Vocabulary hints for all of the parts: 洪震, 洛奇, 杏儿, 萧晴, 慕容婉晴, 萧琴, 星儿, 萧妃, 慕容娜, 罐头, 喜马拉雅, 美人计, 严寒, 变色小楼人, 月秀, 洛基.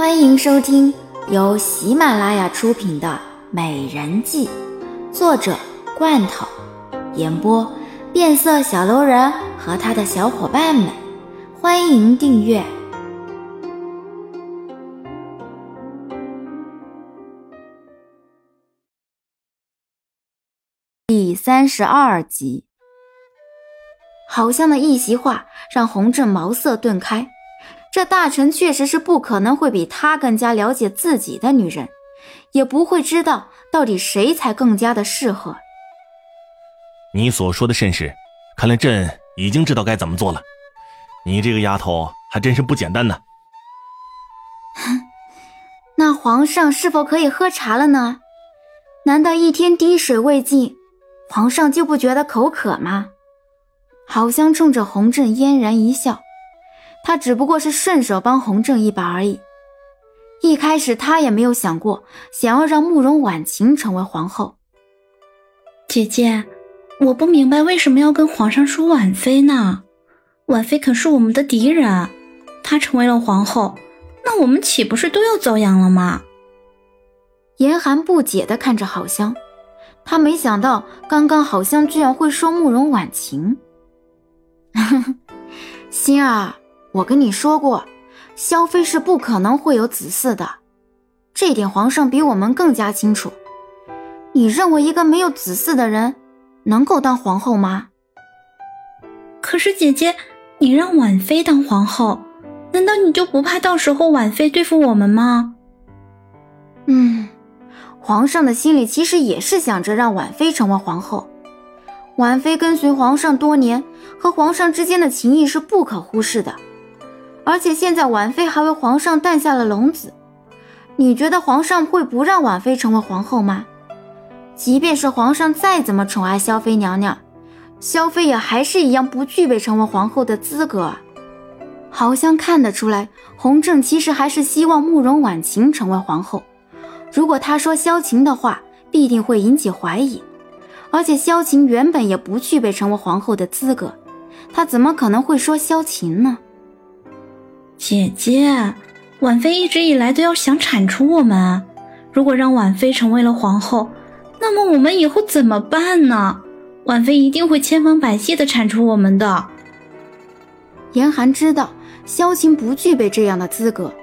欢迎收听由喜马拉雅出品的《美人计》，作者罐头，演播变色小楼人和他的小伙伴们。欢迎订阅。第32集。好香的一席话让洪震茅塞顿开。这大臣确实是不可能会比他更加了解自己的女人，也不会知道到底谁才更加的适合。你所说的甚是，看来朕已经知道该怎么做了。你这个丫头还真是不简单呢。那皇上是否可以喝茶了呢？难道一天滴水未进，皇上就不觉得口渴吗？好像冲着洪震嫣然一笑，他只不过是顺手帮洪震一把而已。一开始他也没有想过想要让慕容婉晴成为皇后。姐姐，我不明白为什么要跟皇上说婉妃呢？婉妃可是我们的敌人，她成为了皇后，那我们岂不是都要遭殃了吗？严寒不解地看着好香，他没想到刚刚好香居然会说慕容婉晴。心儿，我跟你说过，萧妃是不可能会有子嗣的，这点皇上比我们更加清楚。你认为一个没有子嗣的人能够当皇后吗？可是姐姐，你让婉妃当皇后，难道你就不怕到时候婉妃对付我们吗？皇上的心里其实也是想着让婉妃成为皇后。婉妃跟随皇上多年，和皇上之间的情谊是不可忽视的，而且现在婉妃还为皇上诞下了龙子，你觉得皇上会不让婉妃成为皇后吗？即便是皇上再怎么宠爱萧妃娘娘，萧妃也还是一样不具备成为皇后的资格。好像看得出来，洪正其实还是希望慕容婉晴成为皇后，如果他说萧晴的话，必定会引起怀疑。而且萧晴原本也不具备成为皇后的资格，她怎么可能会说萧晴呢？姐姐，婉妃一直以来都要想铲除我们，如果让婉妃成为了皇后，那么我们以后怎么办呢？婉妃一定会千方百计地铲除我们的。严寒知道萧晴不具备这样的资格，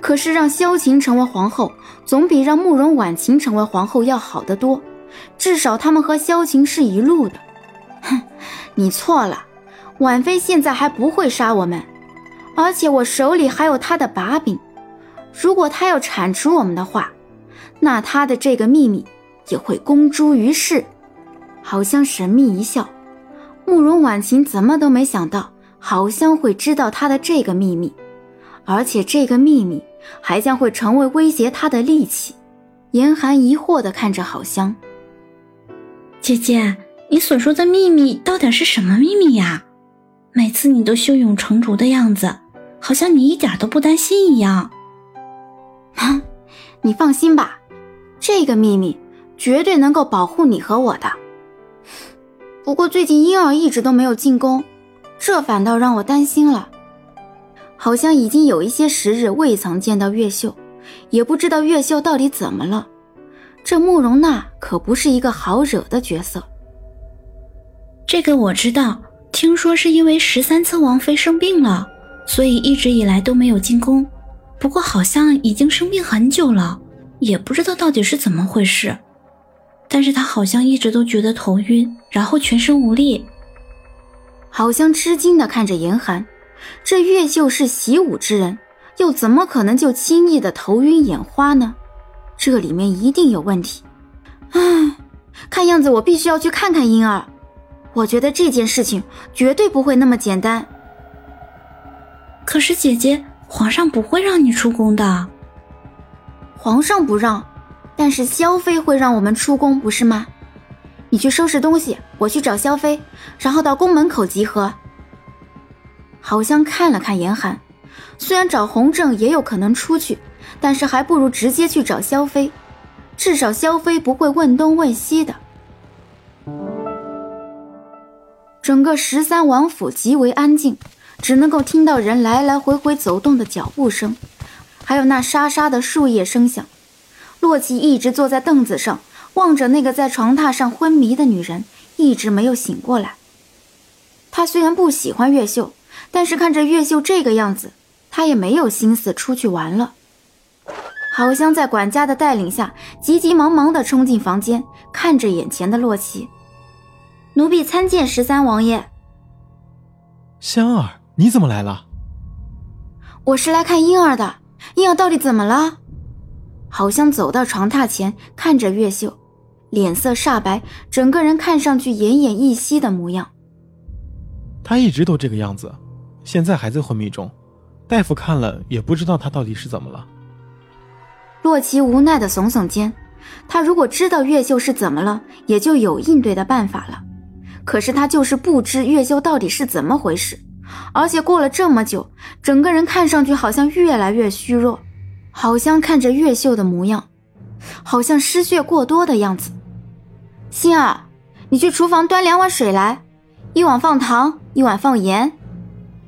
可是让萧晴成为皇后，总比让慕容婉晴成为皇后要好得多。至少他们和萧晴是一路的。你错了，婉妃现在还不会杀我们，而且我手里还有她的把柄，如果她要铲除我们的话，那她的这个秘密也会公诸于世。好像神秘一笑，慕容婉晴怎么都没想到好像会知道她的这个秘密，而且这个秘密还将会成为威胁她的利器。严寒疑惑地看着好香，姐姐，你所说的秘密到底是什么秘密呀？每次你都胸有成竹的样子，好像你一点都不担心一样。你放心吧，这个秘密绝对能够保护你和我的。不过最近婴儿一直都没有进宫，这反倒让我担心了。好像已经有一些时日未曾见到月秀，也不知道月秀到底怎么了，这慕容娜可不是一个好惹的角色。这个我知道，听说是因为13次王妃生病了，所以一直以来都没有进宫，不过好像已经生病很久了，也不知道到底是怎么回事，但是她好像一直都觉得头晕，然后全身无力。好像吃惊地看着严寒，这月秀是习武之人，又怎么可能就轻易的头晕眼花呢？这里面一定有问题。看样子我必须要去看看婴儿，我觉得这件事情绝对不会那么简单。可是姐姐，皇上不会让你出宫的。皇上不让，但是萧妃会让我们出宫，不是吗？你去收拾东西，我去找萧妃，然后到宫门口集合。好像看了看严寒，虽然找洪正也有可能出去，但是还不如直接去找萧妃，至少萧妃不会问东问西的。整个13王府极为安静，只能够听到人来来回回走动的脚步声，还有那沙沙的树叶声响。洛奇一直坐在凳子上，望着那个在床榻上昏迷的女人，一直没有醒过来。他虽然不喜欢越秀，但是看着越秀这个样子，他也没有心思出去玩了。好香在管家的带领下，急急忙忙地冲进房间，看着眼前的洛奇。奴婢参见13王爷。香儿，你怎么来了？我是来看婴儿的，婴儿到底怎么了？好香走到床榻前，看着月秀，脸色煞白，整个人看上去奄奄一息的模样。他一直都这个样子，现在还在昏迷中，大夫看了也不知道他到底是怎么了。洛奇无奈的耸耸肩，他如果知道月秀是怎么了，也就有应对的办法了。可是他就是不知月秀到底是怎么回事，而且过了这么久，整个人看上去好像越来越虚弱。好像看着月秀的模样，好像失血过多的样子。心儿，你去厨房端2碗水来，一碗放糖，一碗放盐。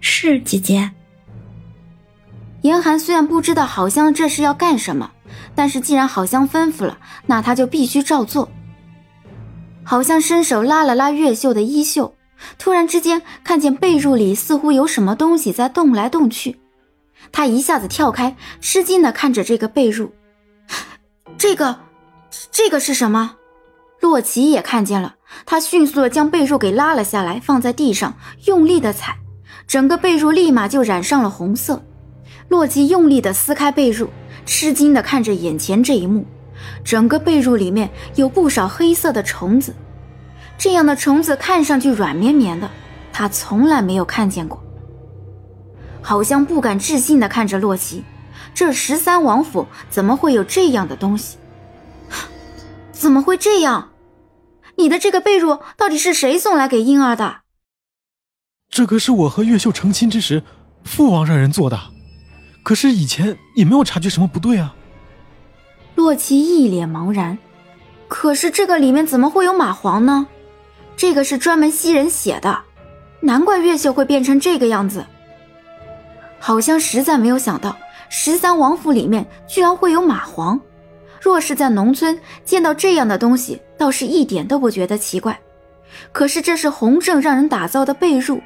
是，姐姐。严寒虽然不知道好像这是要干什么，但是既然好像吩咐了，那他就必须照做。好像伸手拉了拉月秀的衣袖，突然之间看见被褥里似乎有什么东西在动来动去。他一下子跳开，吃惊地看着这个被褥。这个是什么？洛奇也看见了，他迅速地将被褥给拉了下来，放在地上用力地踩，整个被褥立马就染上了红色。洛奇用力地撕开被褥，吃惊地看着眼前这一幕，整个被褥里面有不少黑色的虫子。这样的虫子看上去软绵绵的，他从来没有看见过。好像不敢置信地看着洛奇，这13王府怎么会有这样的东西？怎么会这样？你的这个被褥到底是谁送来给婴儿的？这可是我和月秀成亲之时，父王让人做的，可是以前也没有察觉什么不对啊。洛奇一脸茫然，可是这个里面怎么会有蚂蟥呢？这个是专门吸人血的，难怪月秀会变成这个样子。好像实在没有想到13王府里面居然会有蚂蟥，若是在农村见到这样的东西倒是一点都不觉得奇怪，可是这是洪正让人打造的被褥，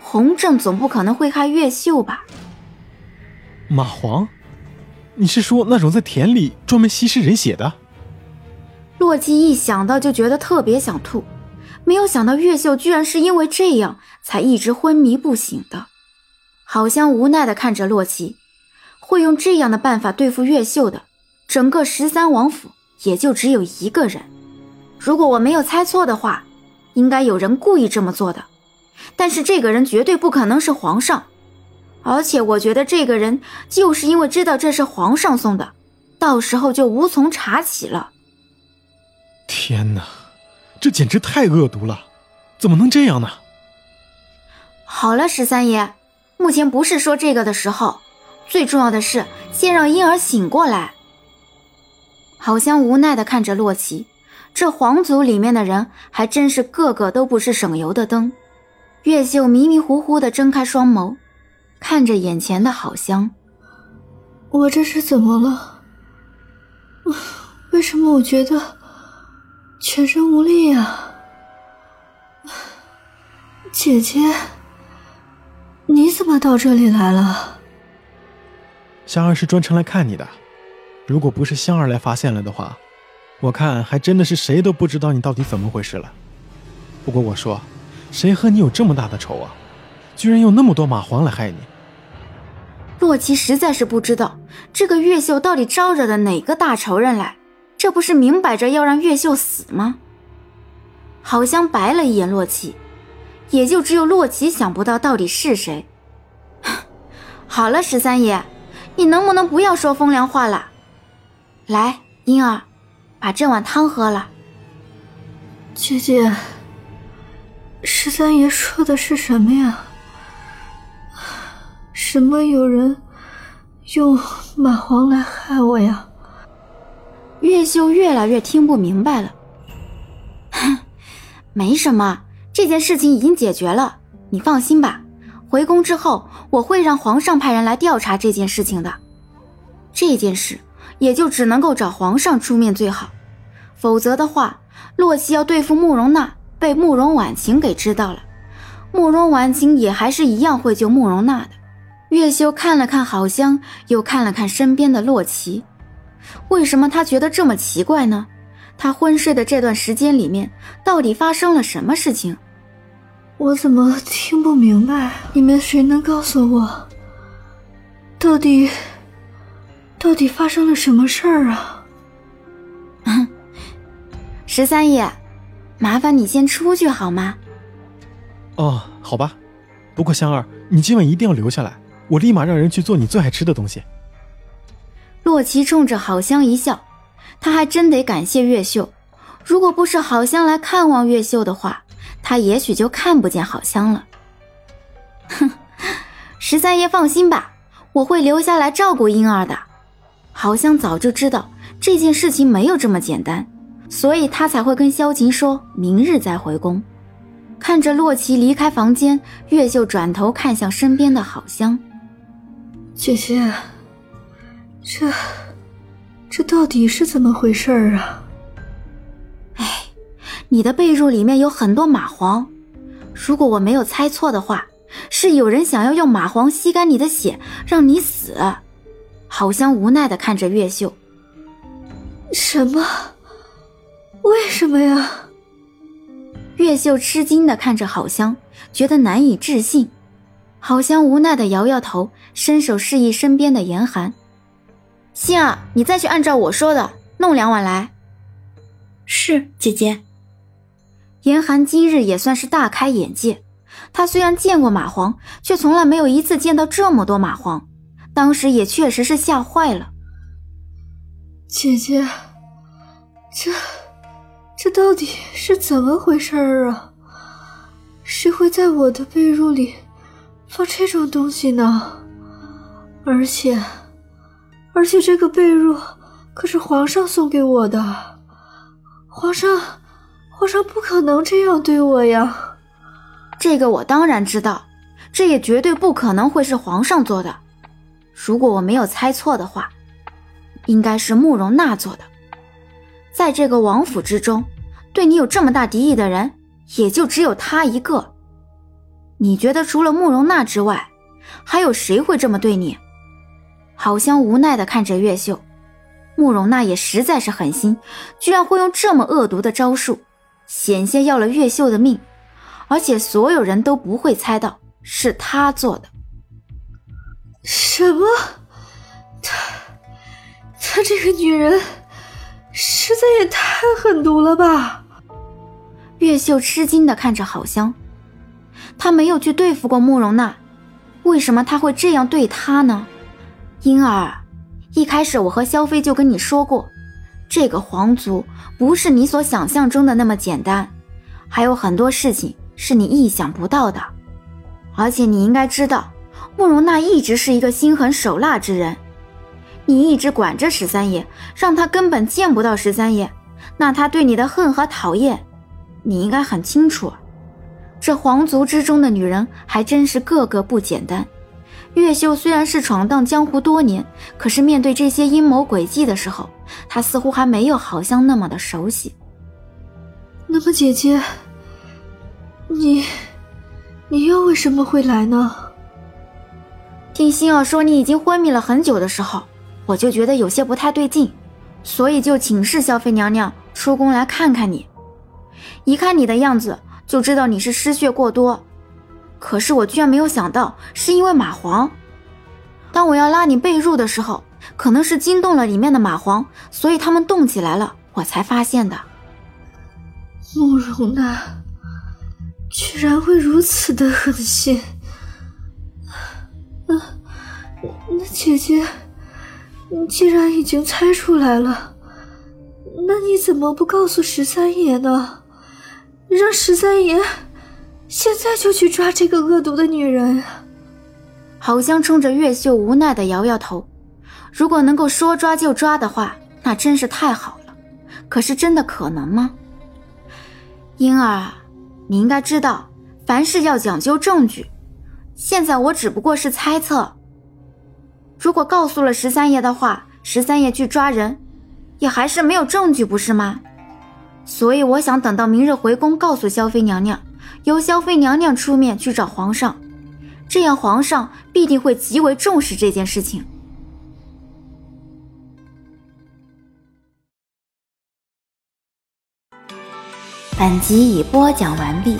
洪正总不可能会害月秀吧。蚂蟥？你是说那种在田里专门吸食人血的？洛基一想到就觉得特别想吐，没有想到月秀居然是因为这样才一直昏迷不醒的。好像无奈地看着洛奇，会用这样的办法对付月秀的，整个13王府也就只有一个人。如果我没有猜错的话，应该有人故意这么做的，但是这个人绝对不可能是皇上，而且我觉得这个人就是因为知道这是皇上送的，到时候就无从查起了。天哪，这简直太恶毒了，怎么能这样呢？好了，13爷，目前不是说这个的时候，最重要的是先让婴儿醒过来。好像无奈地看着洛奇，这皇族里面的人还真是个个都不是省油的灯。月秀迷迷糊糊地睁开双眸，看着眼前的好像。我这是怎么了？为什么我觉得全身无力啊？姐姐，你怎么到这里来了？香儿是专程来看你的，如果不是香儿来发现了的话，我看还真的是谁都不知道你到底怎么回事了。不过我说，谁和你有这么大的仇啊？居然有那么多蚂蟥来害你。洛奇实在是不知道这个月秀到底招惹的哪个大仇人来，这不是明摆着要让月秀死吗？好像白了一眼洛奇，也就只有洛奇想不到到底是谁。好了，13爷，你能不能不要说风凉话了？来，婴儿，把这碗汤喝了。姐姐，13爷说的是什么呀？什么有人用蚂蟥来害我呀？月秀越来越听不明白了。没什么。这件事情已经解决了，你放心吧，回宫之后我会让皇上派人来调查这件事情的，这件事也就只能够找皇上出面最好，否则的话，洛奇要对付慕容娜，被慕容婉晴给知道了，慕容婉晴也还是一样会救慕容娜的。月修看了看好香，又看了看身边的洛奇，为什么他觉得这么奇怪呢？他昏睡的这段时间里面，到底发生了什么事情？我怎么听不明白？你们谁能告诉我，到底发生了什么事儿啊？十三爷，麻烦你先出去好吗？哦，好吧。不过香儿，你今晚一定要留下来，我立马让人去做你最爱吃的东西。洛奇冲着好香一笑，他还真得感谢月秀，如果不是好香来看望月秀的话，他也许就看不见好香了。哼，十三爷放心吧，我会留下来照顾婴儿的。好香早就知道这件事情没有这么简单，所以他才会跟萧琴说明日再回宫。看着洛奇离开房间，月秀转头看向身边的好香。姐姐，这到底是怎么回事啊？哎，你的被褥里面有很多蚂蟥，如果我没有猜错的话，是有人想要用蚂蟥吸干你的血，让你死。好香无奈地看着月秀。什么？为什么呀？月秀吃惊地看着好香，觉得难以置信。好香无奈地摇摇头，伸手示意身边的严寒。杏儿，你再去按照我说的弄2碗来。是，姐姐。严寒今日也算是大开眼界，他虽然见过蚂蟥，却从来没有一次见到这么多蚂蟥，当时也确实是吓坏了。姐姐，这到底是怎么回事啊？谁会在我的被褥里放这种东西呢？而且这个被褥可是皇上送给我的，皇上不可能这样对我呀。这个我当然知道，这也绝对不可能会是皇上做的。如果我没有猜错的话，应该是慕容娜做的。在这个王府之中，对你有这么大敌意的人，也就只有他一个。你觉得除了慕容娜之外，还有谁会这么对你？好香无奈地看着月秀，慕容娜也实在是狠心，居然会用这么恶毒的招数，险些要了月秀的命，而且所有人都不会猜到是她做的。什么？她这个女人实在也太狠毒了吧！月秀吃惊地看着好香，她没有去对付过慕容娜，为什么她会这样对她呢？婴儿，一开始我和萧妃就跟你说过，这个皇族不是你所想象中的那么简单，还有很多事情是你意想不到的。而且你应该知道，慕容娜一直是一个心狠手辣之人，你一直管着十三爷，让他根本见不到十三爷，那他对你的恨和讨厌，你应该很清楚。这皇族之中的女人还真是个个不简单。月秀虽然是闯荡江湖多年，可是面对这些阴谋诡计的时候，她似乎还没有好像那么的熟悉。那么姐姐，你又为什么会来呢？听星儿说你已经昏迷了很久的时候，我就觉得有些不太对劲，所以就请示萧妃娘娘出宫来看看你。一看你的样子就知道你是失血过多，可是我居然没有想到是因为蚂蟥。当我要拉你被褥的时候，可能是惊动了里面的蚂蟥，所以他们动起来了，我才发现的。慕容娜居然会如此的狠心。那姐姐，你既然已经猜出来了，那你怎么不告诉十三爷呢？让十三爷现在就去抓这个恶毒的女人。好像冲着月秀无奈地摇摇头，如果能够说抓就抓的话，那真是太好了，可是真的可能吗？婴儿，你应该知道，凡事要讲究证据，现在我只不过是猜测。如果告诉了十三爷的话，十三爷去抓人，也还是没有证据，不是吗？所以我想等到明日回宫告诉萧妃娘娘，由萧妃娘娘出面去找皇上，这样皇上必定会极为重视这件事情。本集已播讲完毕。